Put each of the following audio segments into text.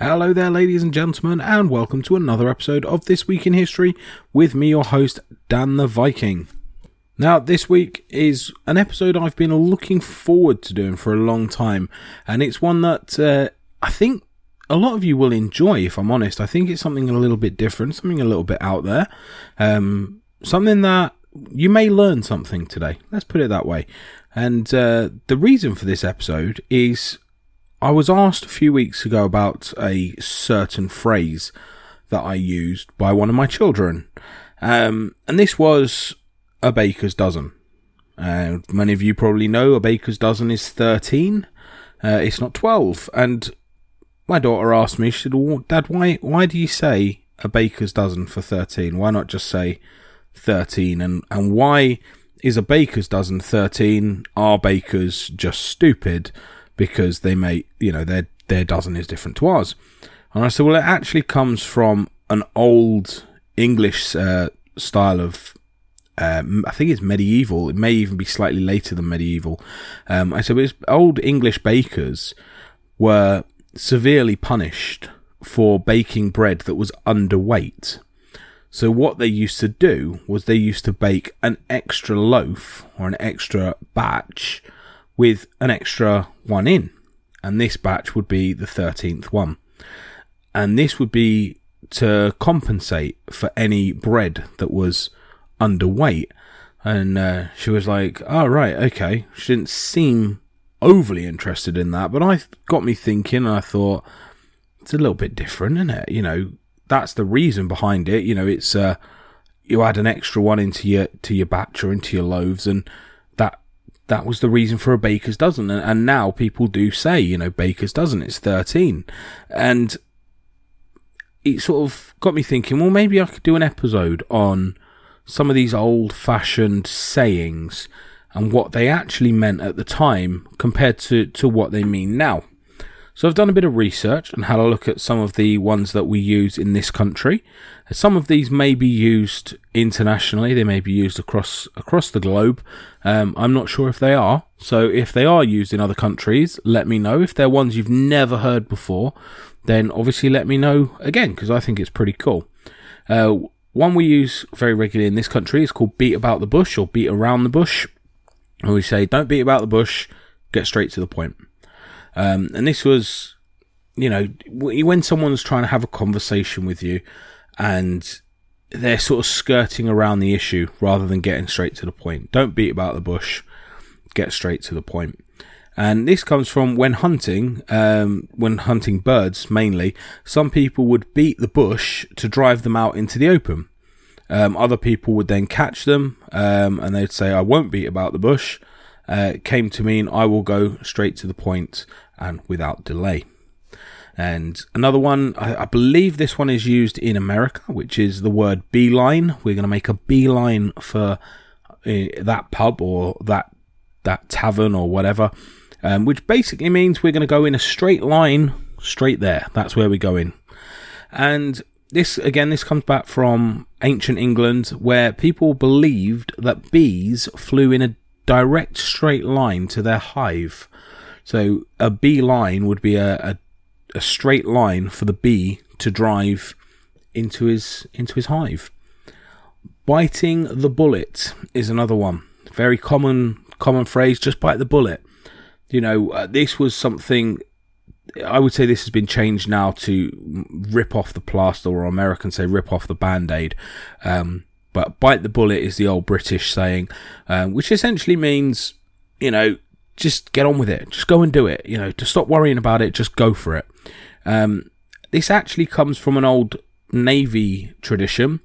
Hello there, ladies and gentlemen, and welcome to another episode of This Week in History with me, your host, Dan the Viking. Now, this week is an episode I've been looking forward to doing for a long time, and it's one that I think a lot of you will enjoy, if I'm honest. I think it's something a little bit different, something a little bit out there, something that you may learn something today. Let's put it that way. And the reason for this episode is I was asked a few weeks ago about a certain phrase that I used by one of my children. And this was a baker's dozen. Many of you probably know a baker's dozen is 13. It's not 12. And my daughter asked me, she said, well, Dad, why do you say a baker's dozen for 13? Why not just say 13? And why is a baker's dozen 13? Are bakers just stupid? Because they make, you know, their dozen is different to ours. And I said, well, it actually comes from an old English style of, I think it's medieval. It may even be slightly later than medieval. I said, well, old English bakers were severely punished for baking bread that was underweight. So what they used to do was they used to bake an extra loaf or an extra batch with an extra one in, and this batch would be the 13th one, and this would be to compensate for any bread that was underweight. And she was like, oh right, okay. She didn't seem overly interested in that, but I got me thinking, and I thought, it's a little bit different, isn't it? You know, that's the reason behind it. You know, it's you add an extra one into your batch or into your loaves, and that was the reason for a baker's dozen. And now people do say, you know, baker's dozen, it's 13. And it sort of got me thinking, well, maybe I could do an episode on some of these old-fashioned sayings and what they actually meant at the time compared to what they mean now. So I've done a bit of research and had a look at some of the ones that we use in this country. Some of these may be used internationally. They may be used across the globe. I'm not sure if they are. So if they are used in other countries, let me know. If they're ones you've never heard before, then obviously let me know again, because I think it's pretty cool. One we use very regularly in this country is called beat about the bush or beat around the bush. And we say, don't beat about the bush, get straight to the point. And this was, you know, when someone's trying to have a conversation with you and they're sort of skirting around the issue rather than getting straight to the point. Don't beat about the bush, get straight to the point. And this comes from when hunting birds mainly, some people would beat the bush to drive them out into the open. Other people would then catch them, and they'd say, I won't beat about the bush. Came to mean I will go straight to the point and without delay. And another one, I believe this one is used in America, which is the word beeline. We're going to make a beeline for that pub or that tavern or whatever, which basically means we're going to go in a straight line, straight there. That's where we go in. And this comes back from ancient England, where people believed that bees flew in a direct straight line to their hive. So a bee line would be a straight line for the bee to drive into his hive. Biting the bullet is another one. Very common phrase, just bite the bullet. You know, this was something, I would say this has been changed now to rip off the plaster, or Americans say rip off the Band-Aid. But bite the bullet is the old British saying, which essentially means, you know, just get on with it. Just go and do it. You know, to stop worrying about it, just go for it. This actually comes from an old Navy tradition.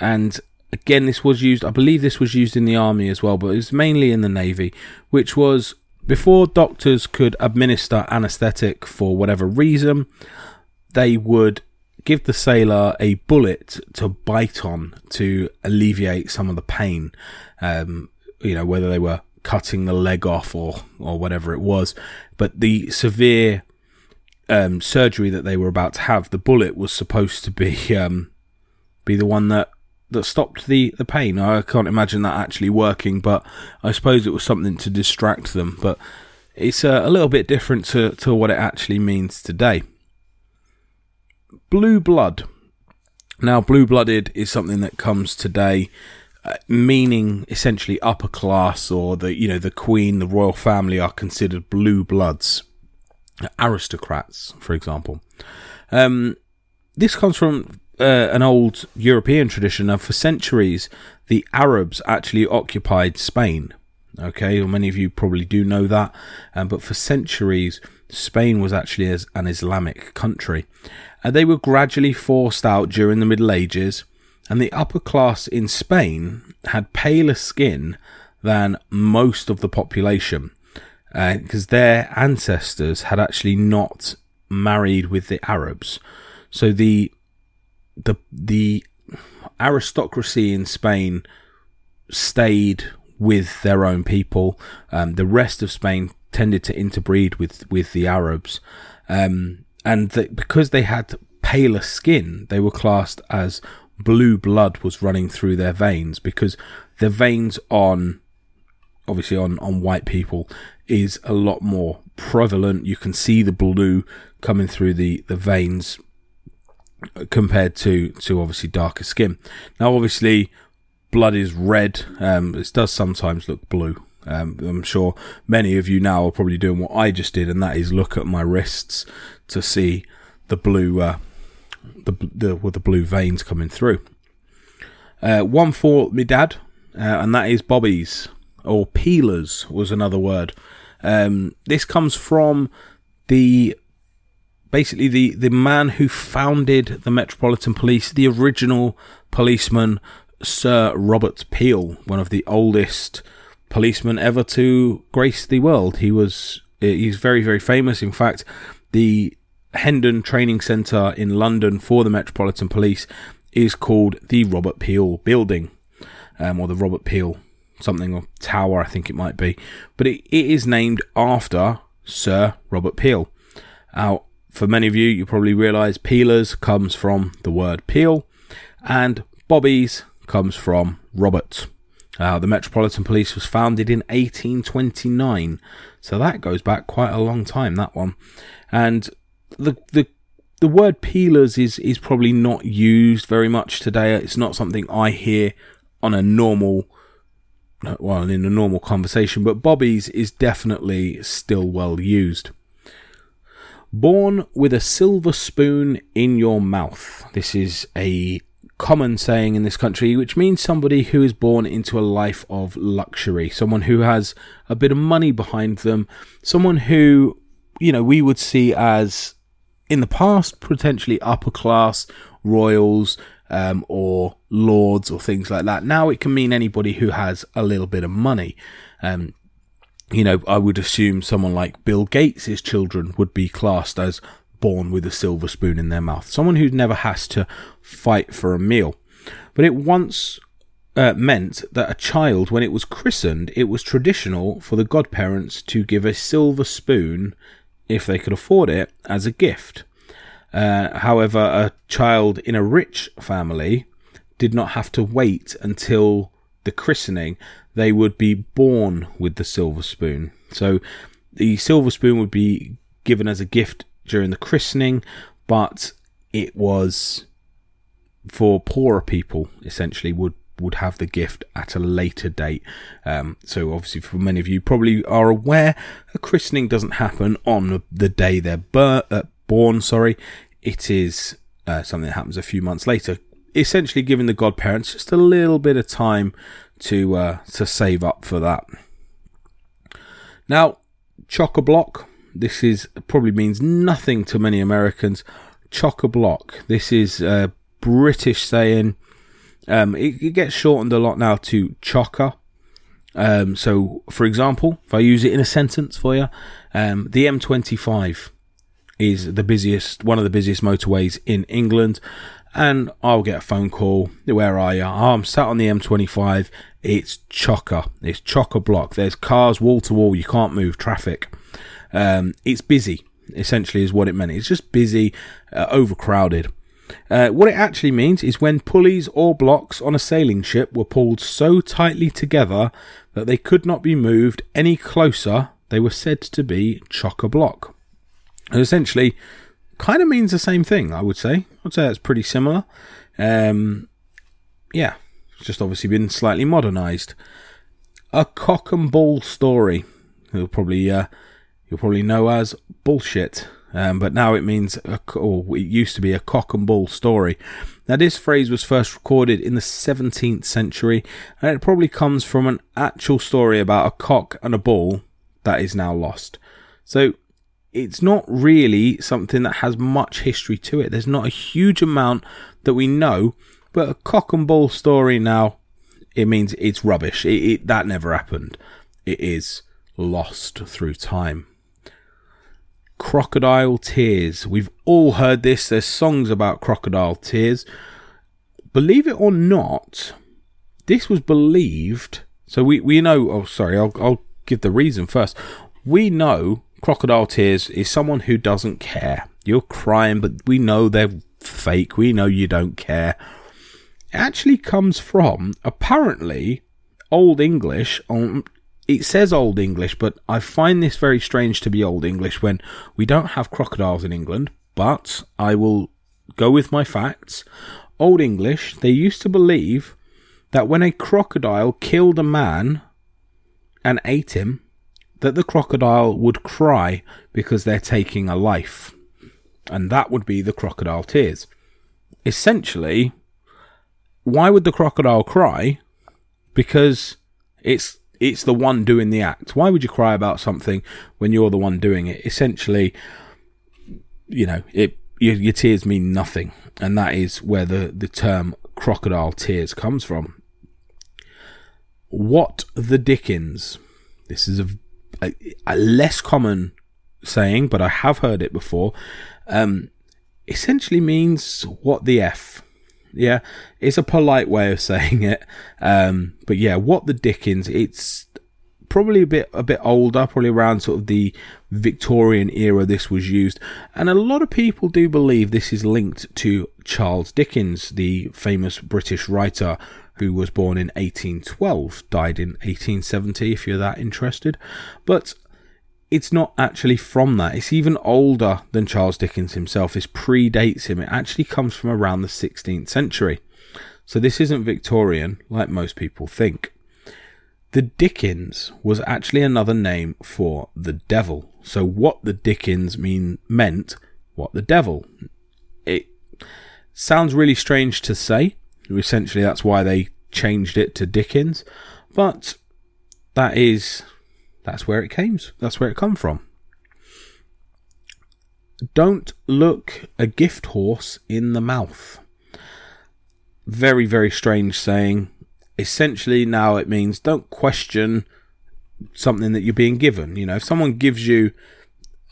And again, I believe this was used in the Army as well, but it was mainly in the Navy, which was before doctors could administer anaesthetic for whatever reason, they would give the sailor a bullet to bite on to alleviate some of the pain, you know, whether they were cutting the leg off or whatever it was. But the severe surgery that they were about to have, the bullet was supposed to be the one that stopped the pain. I can't imagine that actually working, but I suppose it was something to distract them. But it's a little bit different to what it actually means today. Blue blood. Now, blue-blooded is something that comes today, meaning essentially upper class, or the Queen, the royal family are considered blue bloods, aristocrats, for example. This comes from an old European tradition. Now, for centuries, the Arabs actually occupied Spain. Okay, well, many of you probably do know that, but for centuries, Spain was actually an Islamic country. They were gradually forced out during the Middle Ages, and the upper class in Spain had paler skin than most of the population, because their ancestors had actually not married with the Arabs. So the aristocracy in Spain stayed with their own people. The rest of Spain tended to interbreed with the Arabs. Because they had paler skin, they were classed as blue blood was running through their veins, because the veins on white people is a lot more prevalent. You can see the blue coming through the veins compared to obviously darker skin. Now, obviously, blood is red. It does sometimes look blue. I'm sure many of you now are probably doing what I just did, and that is look at my wrists to see the blue, the blue veins coming through. One for me dad, and that is bobbies, or peelers was another word. This comes from the man who founded the Metropolitan Police, the original policeman, Sir Robert Peel, one of the oldest policemen ever to grace the world. He's very, very famous. In fact, the Hendon Training Centre in London for the Metropolitan Police is called the Robert Peel Building, or the Robert Peel something, or tower, I think it might be. But it is named after Sir Robert Peel. Now, for many of you, you probably realise peelers comes from the word peel, and bobbies comes from Robert. The Metropolitan Police was founded in 1829, so that goes back quite a long time, that one. And the word peelers is probably not used very much today. It's not something I hear in a normal conversation, but bobbies is definitely still well used. Born with a silver spoon in your mouth. This is a common saying in this country, which means somebody who is born into a life of luxury, someone who has a bit of money behind them, someone who, you know, we would see as, in the past, potentially upper class royals or lords or things like that. Now it can mean anybody who has a little bit of money. You know, I would assume someone like Bill Gates's children would be classed as born with a silver spoon in their mouth, someone who never has to fight for a meal. But it once meant that a child, when it was christened, it was traditional for the godparents to give a silver spoon, if they could afford it, as a gift. However, a child in a rich family did not have to wait until the christening. They would be born with the silver spoon. So the silver spoon would be given as a gift during the christening, but it was for poorer people, essentially, would have the gift at a later date. So obviously, for many of you probably are aware, a christening doesn't happen on the day they're born. It is something that happens a few months later, essentially giving the godparents just a little bit of time to save up for that. Now, chock-a-block. This is probably means nothing to many Americans. Chock-a-block. This is a British saying. It gets shortened a lot now to chocker. So, for example, if I use it in a sentence for you, the M25 is one of the busiest motorways in England, and I'll get a phone call. Where are you? Oh, I'm sat on the M25. It's chocker. It's chock-a-block. There's cars wall to wall. You can't move. Traffic. It's busy, essentially, is what it meant. It's just busy, overcrowded. What it actually means is when pulleys or blocks on a sailing ship were pulled so tightly together that they could not be moved any closer, they were said to be chock-a-block. And essentially, kind of means the same thing, I would say. I'd say that's pretty similar. Yeah, it's just obviously been slightly modernised. A cock and bull story. You'll probably know as bullshit, but now it means, it used to be a cock and bull story. Now, this phrase was first recorded in the 17th century, and it probably comes from an actual story about a cock and a bull that is now lost. So it's not really something that has much history to it. There's not a huge amount that we know, but a cock and bull story now, it means it's rubbish. That never happened. It is lost through time. Crocodile tears. We've all heard this. There's songs about crocodile tears. Believe it or not, this was believed. So we know. Oh, sorry. I'll give the reason first. We know crocodile tears is someone who doesn't care. You're crying, but we know they're fake. We know you don't care. It actually comes from, apparently, Old English. It says Old English, but I find this very strange to be Old English when we don't have crocodiles in England, but I will go with my facts. Old English, they used to believe that when a crocodile killed a man and ate him, that the crocodile would cry because they're taking a life. And that would be the crocodile tears. Essentially, why would the crocodile cry? Because it's the one doing the act. Why would you cry about something when you're the one doing it? Essentially, you know, your tears mean nothing. And that is where the term crocodile tears comes from. What the Dickens? This is a less common saying, but I have heard it before. Essentially means what the F. Yeah, it's a polite way of saying it. But yeah, what the Dickens? It's probably a bit older, probably around sort of the Victorian era this was used. And a lot of people do believe this is linked to Charles Dickens, the famous British writer who was born in 1812, died in 1870, if you're that interested. But it's not actually from that. It's even older than Charles Dickens himself. This predates him. It actually comes from around the 16th century. So this isn't Victorian, like most people think. The Dickens was actually another name for the devil. So what the Dickens meant what the devil. It sounds really strange to say, Essentially, that's why they changed it to Dickens. But that's where it came. That's where it come from. Don't look a gift horse in the mouth. Very, very strange saying. Essentially, now it means don't question something that you're being given. You know, if someone gives you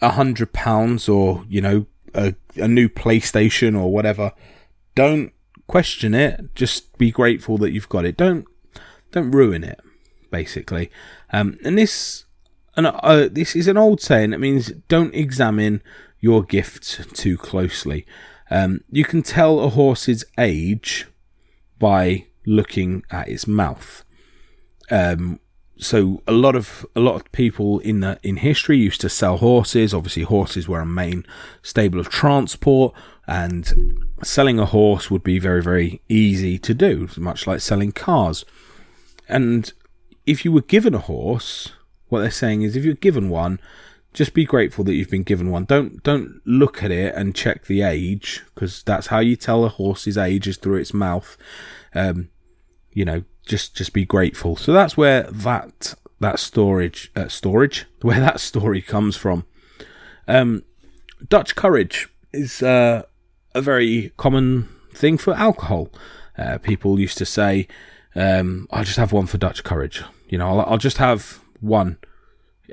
£100 or, you know, a new PlayStation or whatever, don't question it. Just be grateful that you've got it. Don't ruin it, basically. This is an old saying. It means don't examine your gifts too closely. You can tell a horse's age by looking at its mouth. So a lot of people in history used to sell horses. Obviously, horses were a main stable of transport, and selling a horse would be very, very easy to do, much like selling cars. And if you were given a horse, what they're saying is, if you're given one, just be grateful that you've been given one. Don't look at it and check the age, because that's how you tell a horse's age, is through its mouth. Just be grateful. So that's where that story comes from. Dutch courage is a very common thing for alcohol. People used to say, "I'll just have one for Dutch courage." You know, I'll just have one,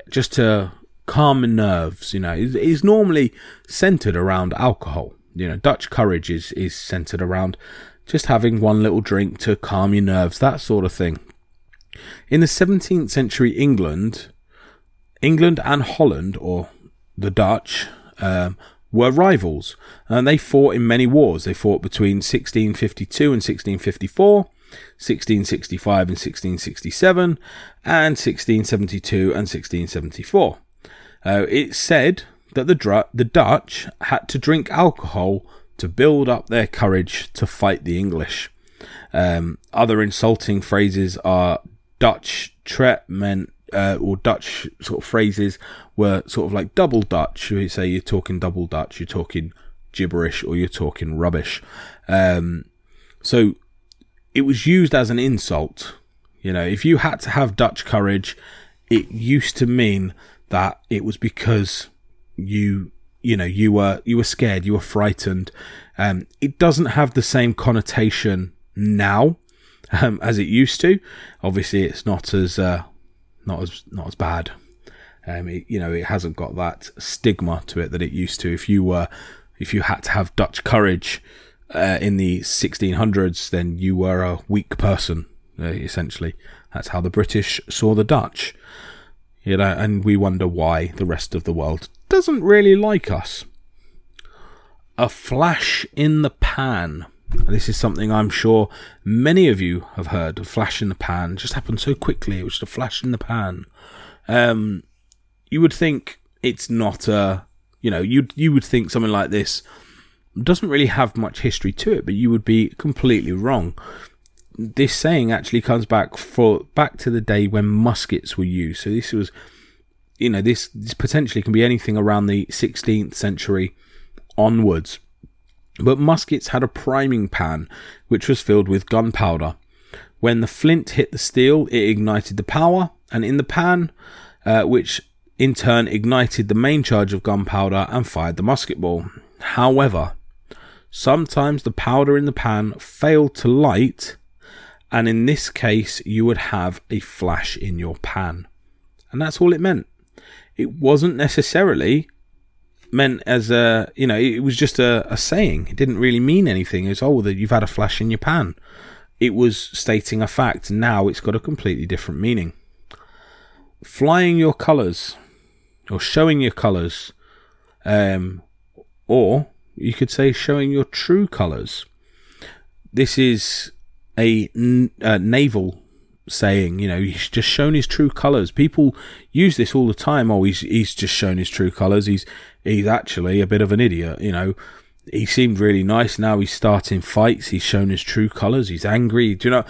just to calm my nerves. You know, is normally centered around alcohol. You know, Dutch courage is centered around just having one little drink to calm your nerves, that sort of thing. In the 17th century England and Holland, or the Dutch, were rivals. And they fought in many wars. They fought between 1652 and 1654, 1665 and 1667, and 1672 and 1674. It's said that the Dutch had to drink alcohol to build up their courage to fight the English. Other insulting phrases are Dutch treatment, or Dutch sort of phrases were sort of like double Dutch. You say you're talking double Dutch, you're talking gibberish, or you're talking rubbish. So it was used as an insult. You know, if you had to have Dutch courage, it used to mean that it was because you were scared, you were frightened. It doesn't have the same connotation now as it used to. Obviously, it's not as bad. It hasn't got that stigma to it that it used to. If you had to have Dutch courage in the 1600s, then you were a weak person. Essentially, that's how the British saw the Dutch. You know, and we wonder why the rest of the world doesn't really like us. A flash in the pan. This is something I'm sure many of you have heard. A flash in the pan. It just happened so quickly. It was just a flash in the pan. You would think it's not a... You know, you would think something like this doesn't really have much history to it, but you would be completely wrong. This saying actually comes back to the day when muskets were used. So this was, you know, this potentially can be anything around the 16th century onwards. But muskets had a priming pan, which was filled with gunpowder. When the flint hit the steel, it ignited the powder, and in the pan, which in turn ignited the main charge of gunpowder and fired the musket ball. However, sometimes the powder in the pan failed to light, and in this case, you would have a flash in your pan. And that's all it meant. It wasn't necessarily meant as a, you know, it was just a saying. It didn't really mean anything. It was, oh, you've had a flash in your pan. It was stating a fact. Now it's got a completely different meaning. Flying your colours, or showing your colours, or you could say showing your true colours. This is a naval saying. You know, he's just shown his true colours. People use this all the time. Oh, he's just shown his true colours. He's actually a bit of an idiot. You know, he seemed really nice. Now he's starting fights. He's shown his true colours. He's angry. Do you know?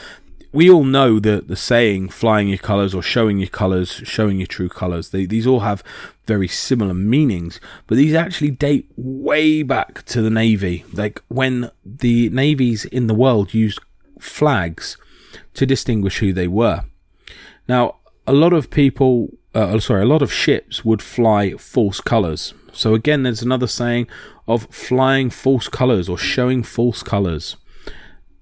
We all know that the saying "flying your colours" or "showing your colours," "showing your true colours." These all have very similar meanings, but these actually date way back to the Navy. Like when the navies in the world used flags to distinguish who they were. Now, a lot of ships would fly false colours. So again, there's another saying of flying false colours or showing false colours.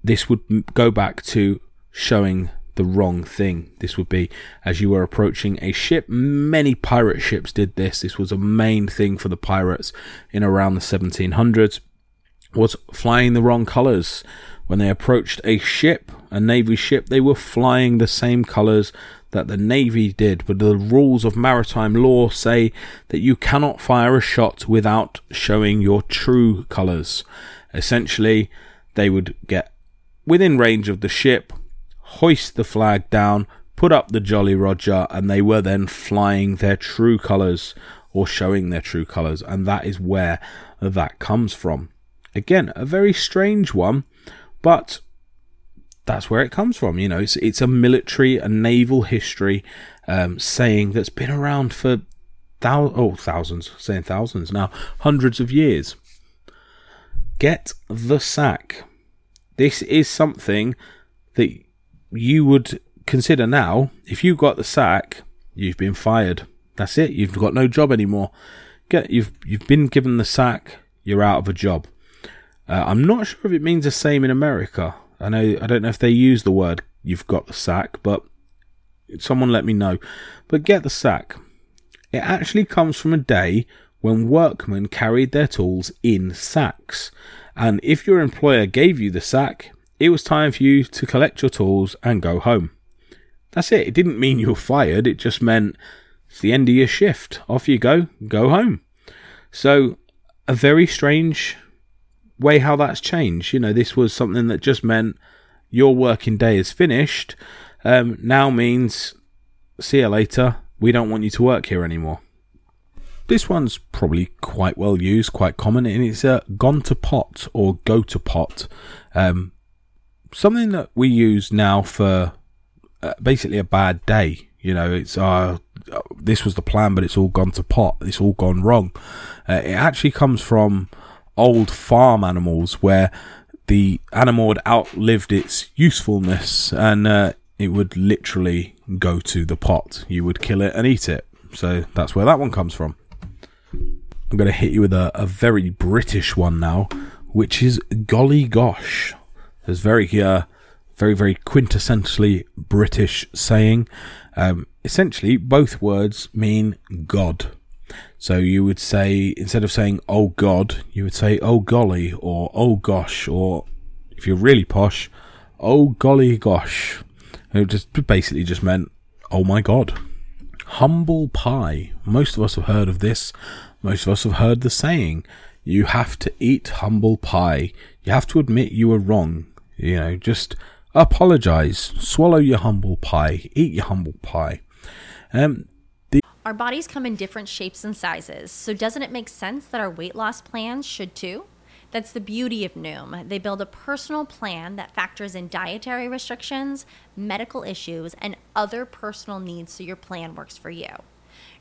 This would go back to showing the wrong thing. This would be as you were approaching a ship. Many pirate ships did this. This was a main thing for the pirates in around the 1700s, was flying the wrong colours. When they approached a ship, a navy ship, they were flying the same colours that the navy did. But the rules of maritime law say that you cannot fire a shot without showing your true colours. Essentially, they would get within range of the ship, hoist the flag down, put up the Jolly Roger, and they were then flying their true colours or showing their true colours, and that is where that comes from. Again, a very strange one, but that's where it comes from. You know, it's a military and naval history saying that's been around for hundreds of years. Get the sack. This is something that you would consider now. If you got the sack, you've been fired. That's it. You've got no job anymore. You've been given the sack. You're out of a job. I'm not sure if it means the same in America. I don't know if they use the word "you've got the sack," but someone let me know. But get the sack. It actually comes from a day when workmen carried their tools in sacks, and if your employer gave you the sack, it was time for you to collect your tools and go home. That's it. It didn't mean you were fired. It just meant it's the end of your shift. Off you go. Go home. So a very strange way how that's changed. You know, this was something that just meant your working day is finished. Now means see you later. We don't want you to work here anymore. This one's probably quite well used, quite common, and it's gone to pot or go to pot. Something that we use now for basically a bad day. You know, it's this was the plan, but it's all gone to pot. It's all gone wrong. It actually comes from old farm animals where the animal had outlived its usefulness and it would literally go to the pot. You would kill it and eat it. So that's where that one comes from. I'm going to hit you with a very British one now, which is golly gosh. There's very, very quintessentially British saying. Essentially, both words mean God. So you would say, instead of saying, oh God, you would say, oh golly, or oh gosh, or if you're really posh, oh golly gosh. And it just basically just meant, oh my God. Humble pie. Most of us have heard of this. Most of us have heard the saying, you have to eat humble pie. You have to admit you were wrong. You know, just apologise. Swallow your humble pie. Eat your humble pie. Our bodies come in different shapes and sizes, so doesn't it make sense that our weight loss plans should too? That's the beauty of Noom. They build a personal plan that factors in dietary restrictions, medical issues, and other personal needs so your plan works for you.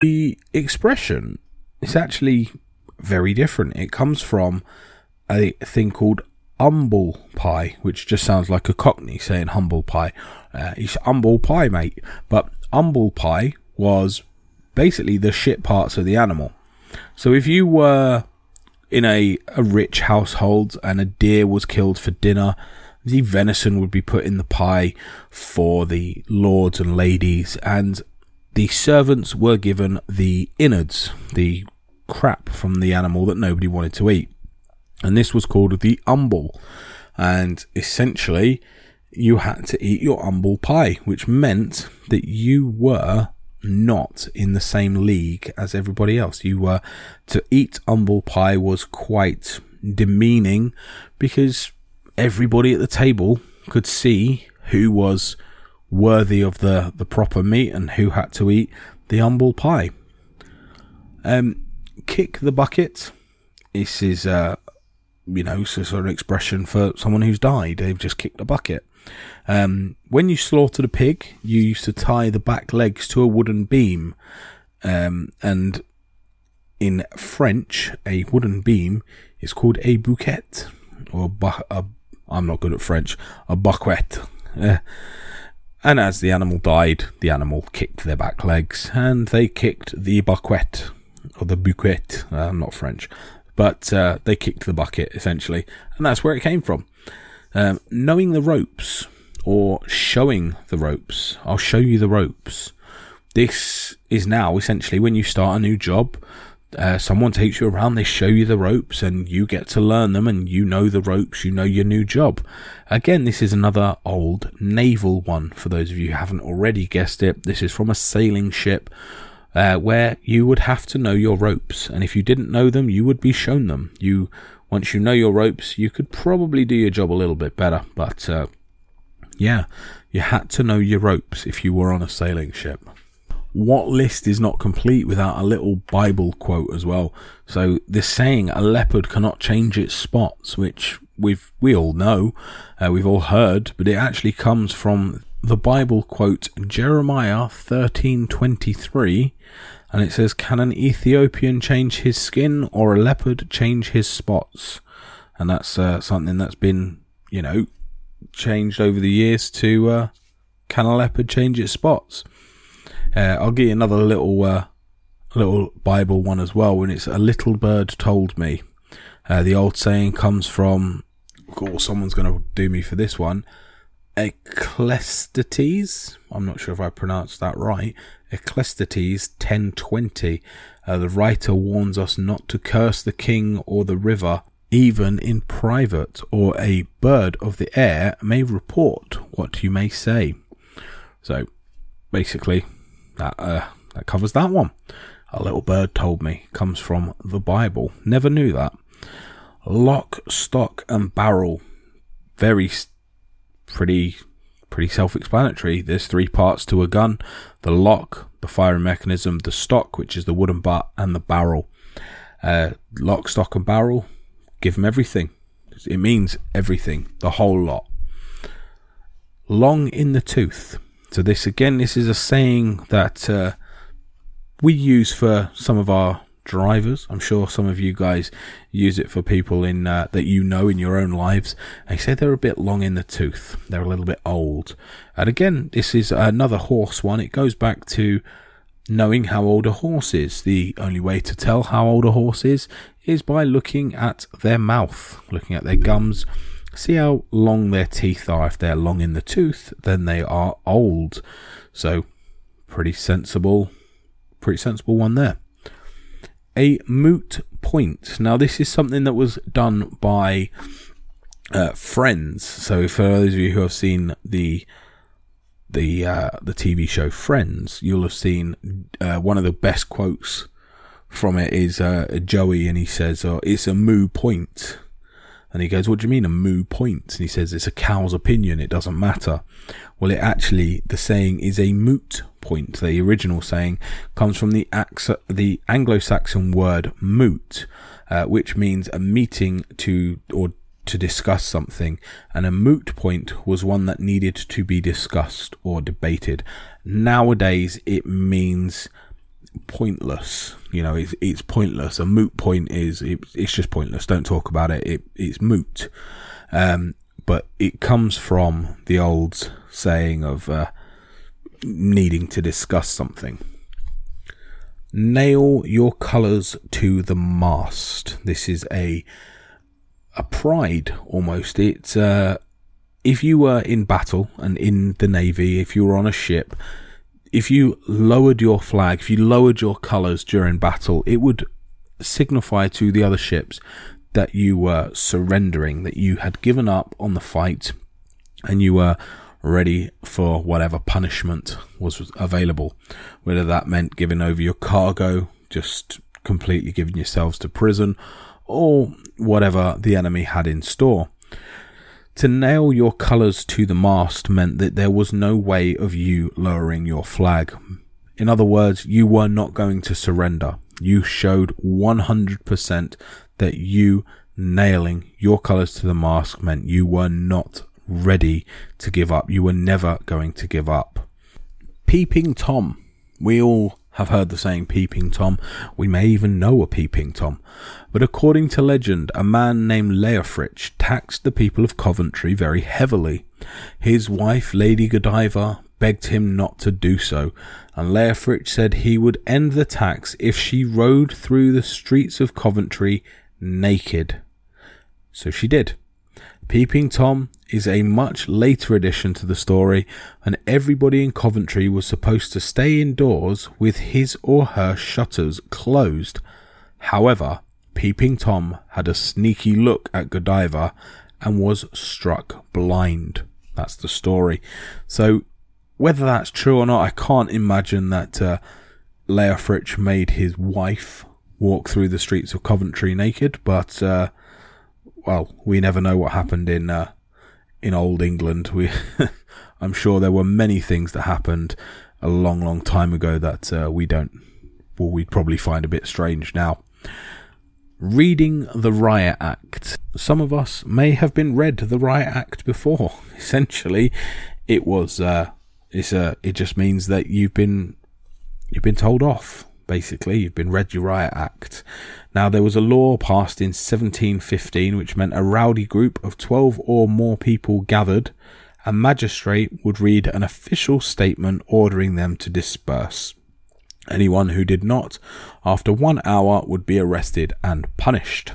The expression is actually very different. It comes from a thing called humble pie, which just sounds like a Cockney saying humble pie. It's humble pie, mate. But humble pie was basically the shit parts of the animal. So if you were in a rich household and a deer was killed for dinner, the venison would be put in the pie for the lords and ladies, and the servants were given the innards, the crap from the animal that nobody wanted to eat. And this was called the humble. And essentially, you had to eat your humble pie, which meant that you were not in the same league as everybody else. You were to eat humble pie was quite demeaning, because everybody at the table could see who was worthy of the proper meat and who had to eat the humble pie. Kick the bucket. This is sort of expression for someone who's died. They've just kicked the bucket. When you slaughtered a pig, you used to tie the back legs to a wooden beam. And in French, a wooden beam is called a bouquet, or I'm not good at French, a bouquet. And as the animal died, the animal kicked their back legs, and they kicked the bouquet, or the bouquet. I'm not French, but they kicked the bucket, essentially, and that's where it came from. Knowing the ropes, or showing the ropes. I'll show you the ropes. This is now essentially when you start a new job, someone takes you around, they show you the ropes, and you get to learn them, and you know the ropes, you know your new job. Again, this is another old naval one, for those of you who haven't already guessed it. This is from a sailing ship, where you would have to know your ropes, and if you didn't know them, you would be shown them. Once you know your ropes, you could probably do your job a little bit better, but you had to know your ropes if you were on a sailing ship. What list is not complete without a little Bible quote as well? So this saying, a leopard cannot change its spots, which we all know, we've all heard, but it actually comes from the Bible quote Jeremiah 13:23, and it says, "Can an Ethiopian change his skin, or a leopard change his spots?" And that's something that's been, changed over the years to "Can a leopard change its spots?" I'll give you another little Bible one as well, when it's "A little bird told me." The old saying comes from, someone's going to do me for this one, Ecclesiastes. I'm not sure if I pronounced that right. Ecclesiastes 10:20. The writer warns us not to curse the king or the river, even in private, or a bird of the air may report what you may say. So, basically, that covers that one. "A little bird told me" comes from the Bible. Never knew that. Lock, stock, and barrel. Very pretty self-explanatory. There's three parts to a gun: the lock, the firing mechanism, the stock, which is the wooden butt, and the barrel. Lock, stock, and barrel. Give them everything. It means everything, the whole lot. Long in the tooth. So this is a saying that we use for some of our drivers. I'm sure some of you guys use it for people in that in your own lives. They say they're a bit long in the tooth. They're a little bit old. And again, this is another horse one. It goes back to knowing how old a horse is. The only way to tell how old a horse is by looking at their mouth, looking at their gums. See how long their teeth are. If they're long in the tooth, then they are old. So pretty sensible one there. A moot point. Now, this is something that was done by Friends. So for those of you who have seen the TV show Friends, you'll have seen one of the best quotes from it is Joey, and he says, "Oh, it's a moo point." And he goes, "What do you mean a moo point?" And he says, "It's a cow's opinion, it doesn't matter." Well, the saying is a moot point. The original saying comes from the Anglo-Saxon word moot, which means a meeting to discuss something. And a moot point was one that needed to be discussed or debated. Nowadays, it means pointless. It's pointless. A moot point is it's just pointless. Don't talk about it. It's moot. But it comes from the old saying of needing to discuss something. Nail your colours to the mast. This is a pride almost. It's if you were in battle and in the navy, if you were on a ship, if you lowered your flag, if you lowered your colours during battle, it would signify to the other ships that you were surrendering, that you had given up on the fight and you were ready for whatever punishment was available, whether that meant giving over your cargo, just completely giving yourselves to prison, or whatever the enemy had in store. To nail your colours to the mast meant that there was no way of you lowering your flag. In other words, you were not going to surrender. You showed 100% that you nailing your colours to the mast meant you were not ready to give up. You were never going to give up. Peeping Tom. We all have heard the saying Peeping Tom. We may even know a Peeping Tom. But according to legend, a man named Leofric taxed the people of Coventry very heavily. His wife, Lady Godiva, begged him not to do so, and Leofric said he would end the tax if she rode through the streets of Coventry naked. So she did. Peeping Tom is a much later addition to the story, and everybody in Coventry was supposed to stay indoors with his or her shutters closed. However, Peeping Tom had a sneaky look at Godiva and was struck blind. That's the story. So whether that's true or not, I can't imagine that Leofric made his wife walk through the streets of Coventry naked, but well, we never know what happened in old England. I'm sure there were many things that happened a long, long time ago that we'd probably find a bit strange now. Reading the Riot Act. Some of us may have been read the Riot Act before. Essentially, it was it just means that you've been told off. Basically, you've been read your Riot Act. Now, there was a law passed in 1715 which meant a rowdy group of 12 or more people gathered. A magistrate would read an official statement ordering them to disperse. Anyone who did not, after 1 hour, would be arrested and punished.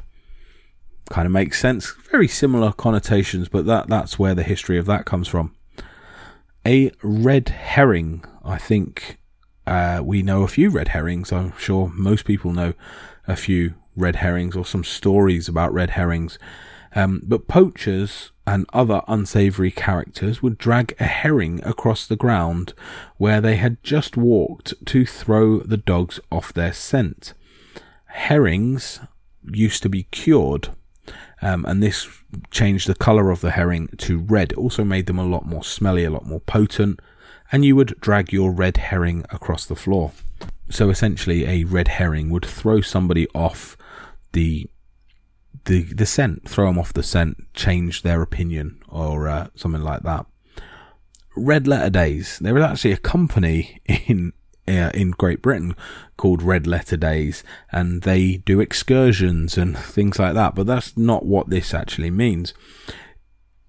Kind of makes sense. Very similar connotations, but that's where the history of that comes from. A red herring, I think. We know a few red herrings. I'm sure most people know a few red herrings or some stories about red herrings. But poachers and other unsavoury characters would drag a herring across the ground where they had just walked to throw the dogs off their scent. Herrings used to be cured, and this changed the colour of the herring to red. It also made them a lot more smelly, a lot more potent. And you would drag your red herring across the floor. So essentially, a red herring would throw somebody off the scent, throw them off the scent, change their opinion, or something like that. Red Letter Days. There was actually a company in Great Britain called Red Letter Days, and they do excursions and things like that. But that's not what this actually means.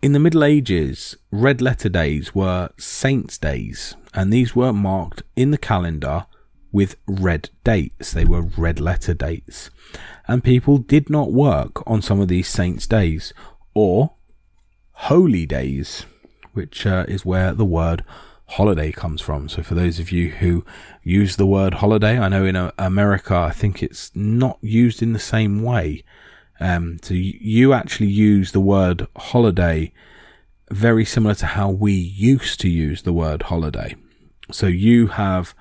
In the Middle Ages, Red Letter Days were Saints' Days, and these were marked in the calendar with red dates. They were red letter dates. And people did not work on some of these Saints' Days, or Holy Days, which is where the word holiday comes from. So for those of you who use the word holiday, I know in America, I think it's not used in the same way. So you actually use the word holiday very similar to how we used to use the word holiday. So you have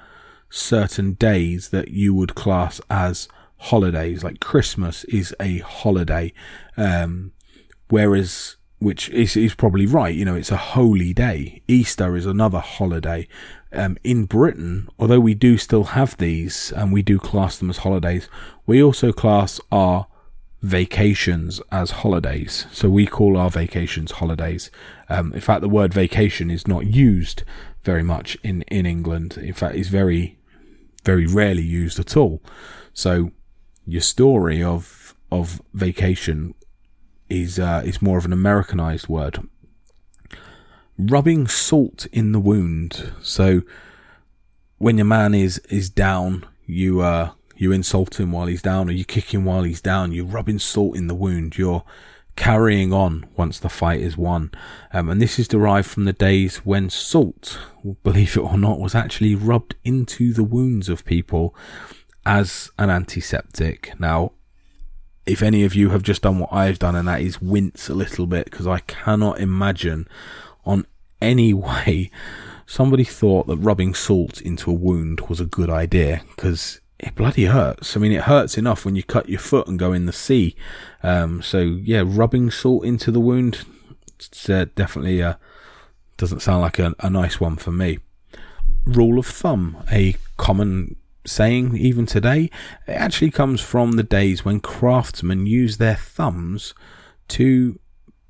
certain days that you would class as holidays, like Christmas is a holiday, whereas, which is probably right, you know, it's a holy day. Easter is another holiday. In Britain, although we do still have these and we do class them as holidays, we also class our vacations as holidays. So we call our vacations holidays. In fact, the word vacation is not used very much in England. In fact, it's very, very rarely used at all. So your story of vacation is more of an Americanized word. Rubbing salt in the wound. So when your man is down, you insult him while he's down, or you kick him while he's down. You're rubbing salt in the wound. You're carrying on once the fight is won. And this is derived from the days when salt, believe it or not, was actually rubbed into the wounds of people as an antiseptic. Now, if any of you have just done what I've done, and that is wince a little bit, because I cannot imagine on any way somebody thought that rubbing salt into a wound was a good idea, because it bloody hurts. I mean, it hurts enough when you cut your foot and go in the sea. Rubbing salt into the wound, it's definitely doesn't sound like a nice one for me. Rule of thumb, a common saying even today. It actually comes from the days when craftsmen used their thumbs to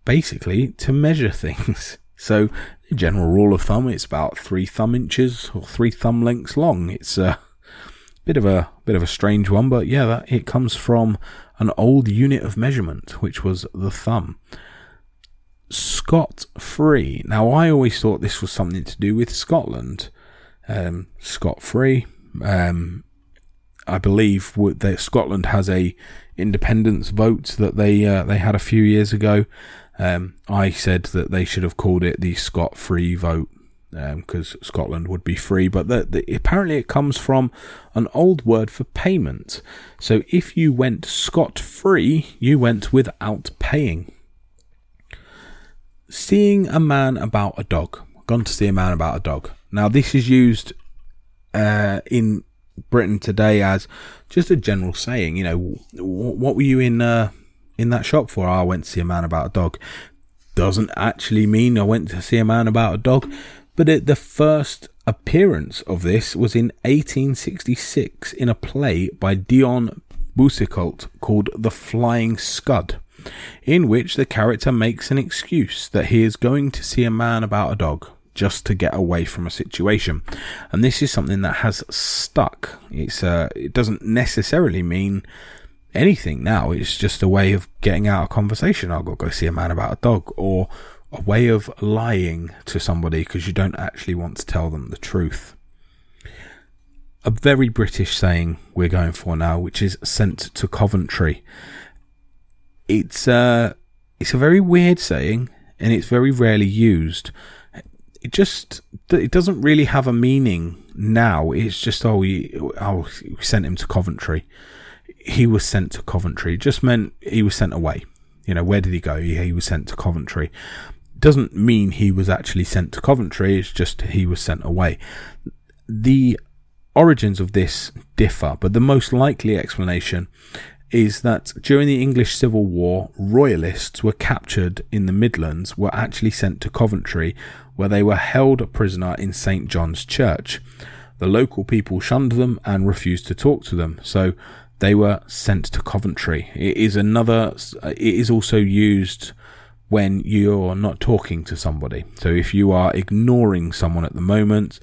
measure things. So, general rule of thumb, it's about 3 thumb inches or 3 thumb lengths long. It's a bit of a strange one, but it comes from an old unit of measurement, which was the thumb. Scot-free. Now, I always thought this was something to do with Scotland. Scot-free. I believe that Scotland has a independence vote that they had a few years ago. I said that they should have called it the Scot-free vote, because Scotland would be free, but apparently it comes from an old word for payment. So if you went scot-free, you went without paying. Seeing a man about a dog. Gone to see a man about a dog. Now, this is used in Britain today as just a general saying. You know, what were you in that shop for? I went to see a man about a dog. Doesn't actually mean I went to see a man about a dog. But the first appearance of this was in 1866 in a play by Dion Boucicault called The Flying Scud, in which the character makes an excuse that he is going to see a man about a dog just to get away from a situation. And this is something that has stuck. It doesn't necessarily mean anything now. It's just a way of getting out of conversation. I'll go see a man about a dog, or a way of lying to somebody because you don't actually want to tell them the truth. A very British saying we're going for now, which is sent to Coventry. It's a very weird saying, and it's very rarely used. It doesn't really have a meaning now. It's just, we sent him to Coventry. He was sent to Coventry. It just meant he was sent away. You know, where did he go? He was sent to Coventry. Doesn't mean he was actually sent to Coventry, it's just he was sent away. The origins of this differ, but the most likely explanation is that during the English Civil War, Royalists were captured in the Midlands, were actually sent to Coventry, where they were held a prisoner in Saint John's Church. The local people shunned them and refused to talk to them, so they were sent to Coventry. It is also used when you're not talking to somebody. So if you are ignoring someone at the moment,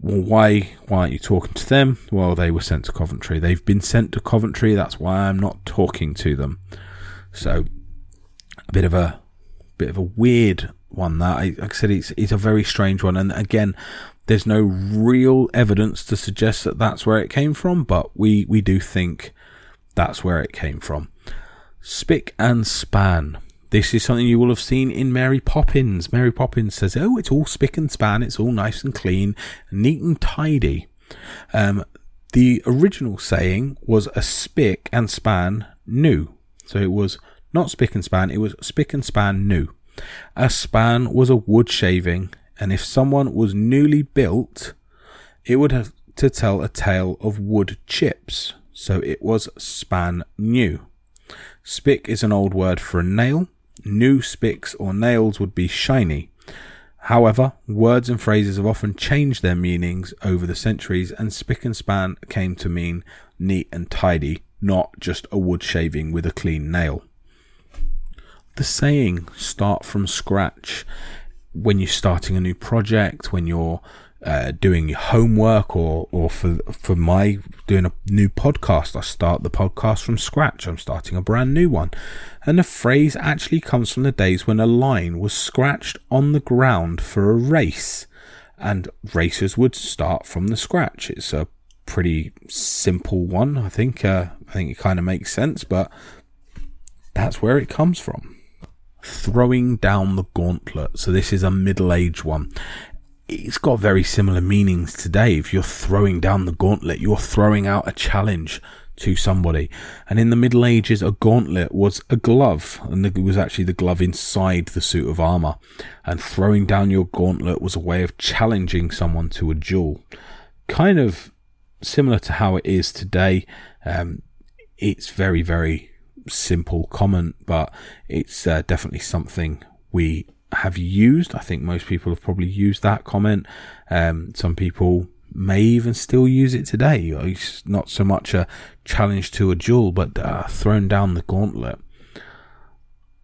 well, why aren't you talking to them? Well, they were sent to Coventry. They've been sent to Coventry. That's why I'm not talking to them. So a bit of a weird one. That, like I said, it's a very strange one. And again, there's no real evidence to suggest that that's where it came from, but we do think that's where it came from. Spick and span. This is something you will have seen in Mary Poppins. Mary Poppins says, oh, it's all spick and span. It's all nice and clean, neat and tidy. The original saying was a spick and span new. So it was not spick and span. It was spick and span new. A span was a wood shaving, and if someone was newly built, it would have to tell a tale of wood chips, so it was span new. Spick is an old word for a nail. New spicks or nails would be shiny. However, words and phrases have often changed their meanings over the centuries, and spick and span came to mean neat and tidy, not just a wood shaving with a clean nail. The saying, start from scratch. When you're starting a new project, when you're doing homework or for my doing a new podcast. I start the podcast from scratch. I'm starting a brand new one. And the phrase actually comes from the days when a line was scratched on the ground for a race, and racers would start from the scratch. It's a pretty simple one, I think. I think it kind of makes sense, but that's where it comes from. Throwing down the gauntlet. So this is a middle-aged one. It's got very similar meanings today. If you're throwing down the gauntlet, you're throwing out a challenge to somebody. And in the Middle Ages, a gauntlet was a glove, and it was actually the glove inside the suit of armour. And throwing down your gauntlet was a way of challenging someone to a duel. Kind of similar to how it is today. It's very, very simple comment, but it's definitely something we have used. I think most people have probably used that comment. Some people may even still use it today. It's not so much a challenge to a duel, but thrown down the gauntlet.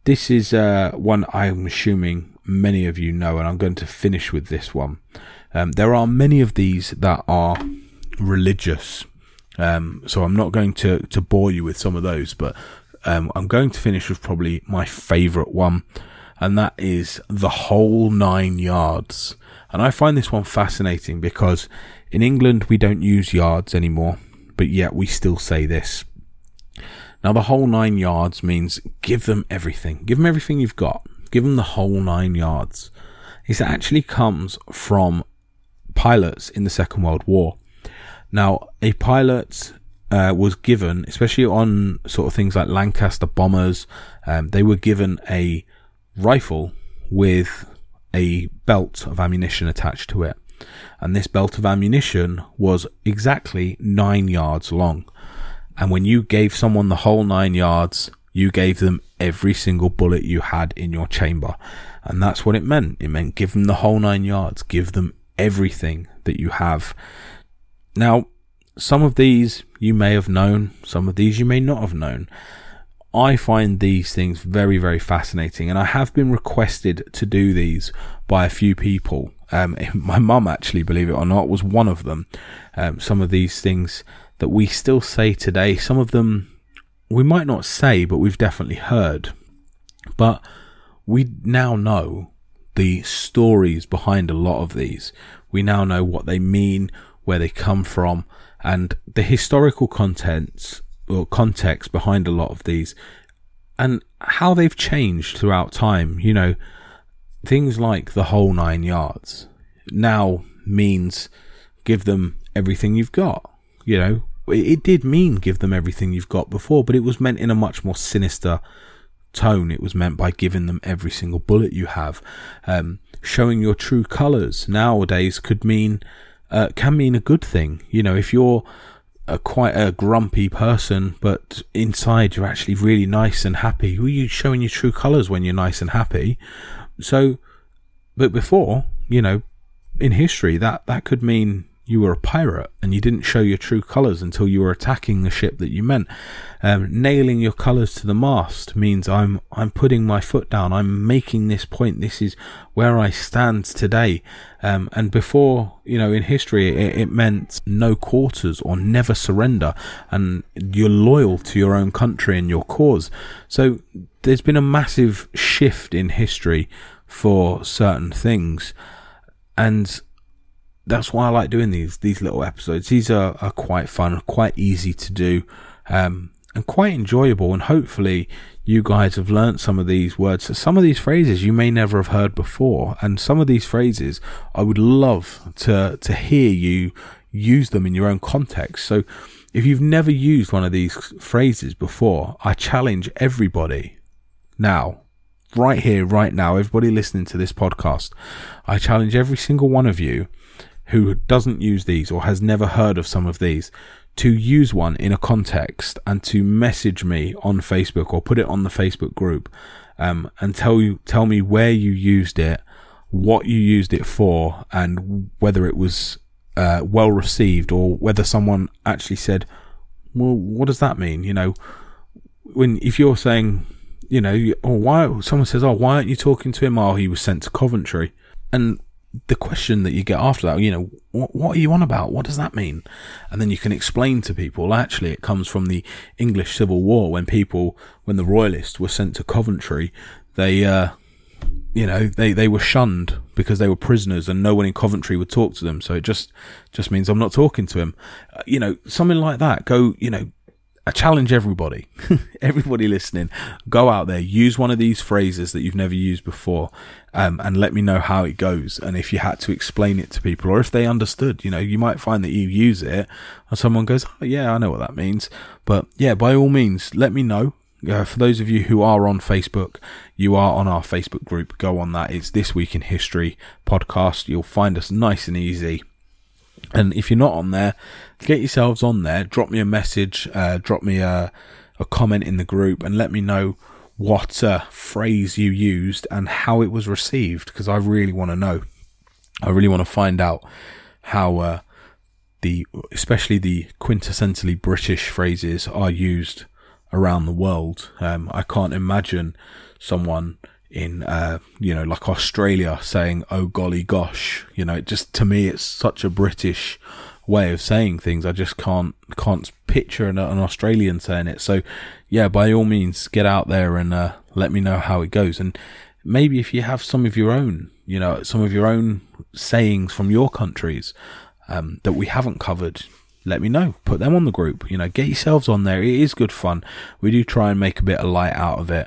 This is one I'm assuming many of you know, and I'm going to finish with this one. There are many of these that are religious, so I'm not going to bore you with some of those, but I'm going to finish with probably my favourite one, and that is the whole 9 yards. And I find this one fascinating because in England we don't use yards anymore, but yet we still say this. Now, the whole 9 yards means give them everything. Give them everything you've got. Give them the whole 9 yards. This actually comes from pilots in the Second World War. Now, a pilot was given, especially on sort of things like Lancaster bombers, they were given a rifle with a belt of ammunition attached to it, and this belt of ammunition was exactly 9 yards long. And when you gave someone the whole 9 yards, you gave them every single bullet you had in your chamber. And that's what it meant. It meant give them the whole 9 yards, give them everything that you have. Now, some of these you may have known, some of these you may not have known. I find these things very, very fascinating, and I have been requested to do these by a few people. My mum, actually, believe it or not, was one of them. Some of these things that we still say today, some of them we might not say, but we've definitely heard. But we now know the stories behind a lot of these. We now know what they mean, where they come from, and the historical contents or context behind a lot of these, and how they've changed throughout time. You know, things like the whole 9 yards now means give them everything you've got. You know, it did mean give them everything you've got before, but it was meant in a much more sinister tone. It was meant by giving them every single bullet you have. Showing your true colours nowadays could mean can mean a good thing. You know, if you're quite a grumpy person, but inside you're actually really nice and happy. Well, you're showing your true colours when you're nice and happy. So, but before, you know, in history, that could mean you were a pirate and you didn't show your true colours until you were attacking the ship that you meant. Nailing your colours to the mast means I'm putting my foot down. I'm making this point. This is where I stand today. And before, you know, in history, it meant no quarters or never surrender, and you're loyal to your own country and your cause. So there's been a massive shift in history for certain things, and that's why I like doing these little episodes. These are quite fun, quite easy to do, and quite enjoyable. And hopefully you guys have learnt some of these words. Some of these phrases you may never have heard before, and some of these phrases I would love to hear you use them in your own context. So if you've never used one of these phrases before, I challenge everybody now, right here, right now, everybody listening to this podcast, I challenge every single one of you who doesn't use these or has never heard of some of these to use one in a context and to message me on Facebook or put it on the Facebook group, and tell me where you used it, what you used it for, and whether it was well received, or whether someone actually said, well, what does that mean? You know, if you're saying, you know, someone says, oh, why aren't you talking to him? Oh, he was sent to Coventry. And the question that you get after that, you know, what are you on about? What does that mean? And then you can explain to people, actually, it comes from the English Civil War when the Royalists were sent to Coventry, they were shunned because they were prisoners and no one in Coventry would talk to them. So it just means I'm not talking to him. Something like that. I challenge everybody, everybody listening, go out there, use one of these phrases that you've never used before, and let me know how it goes. And if you had to explain it to people or if they understood, you might find that you use it and someone goes, oh, yeah, I know what that means. But yeah, by all means, let me know. For those of you who are on Facebook, you are on our Facebook group. Go on that. It's This Week in History podcast. You'll find us nice and easy. And if you're not on there, get yourselves on there. Drop me a message, drop me a comment in the group and let me know what phrase you used and how it was received, because I really want to know. I really want to find out how especially the quintessentially British phrases are used around the world. I can't imagine someone in like Australia saying oh golly gosh. It just, to me, it's such a British way of saying things. I just can't picture an Australian saying it. So yeah, by all means, get out there and let me know how it goes. And maybe if you have some of your own sayings from your countries that we haven't covered, let me know. Put them on the group. Get yourselves on there. It is good fun. We do try and make a bit of light out of it.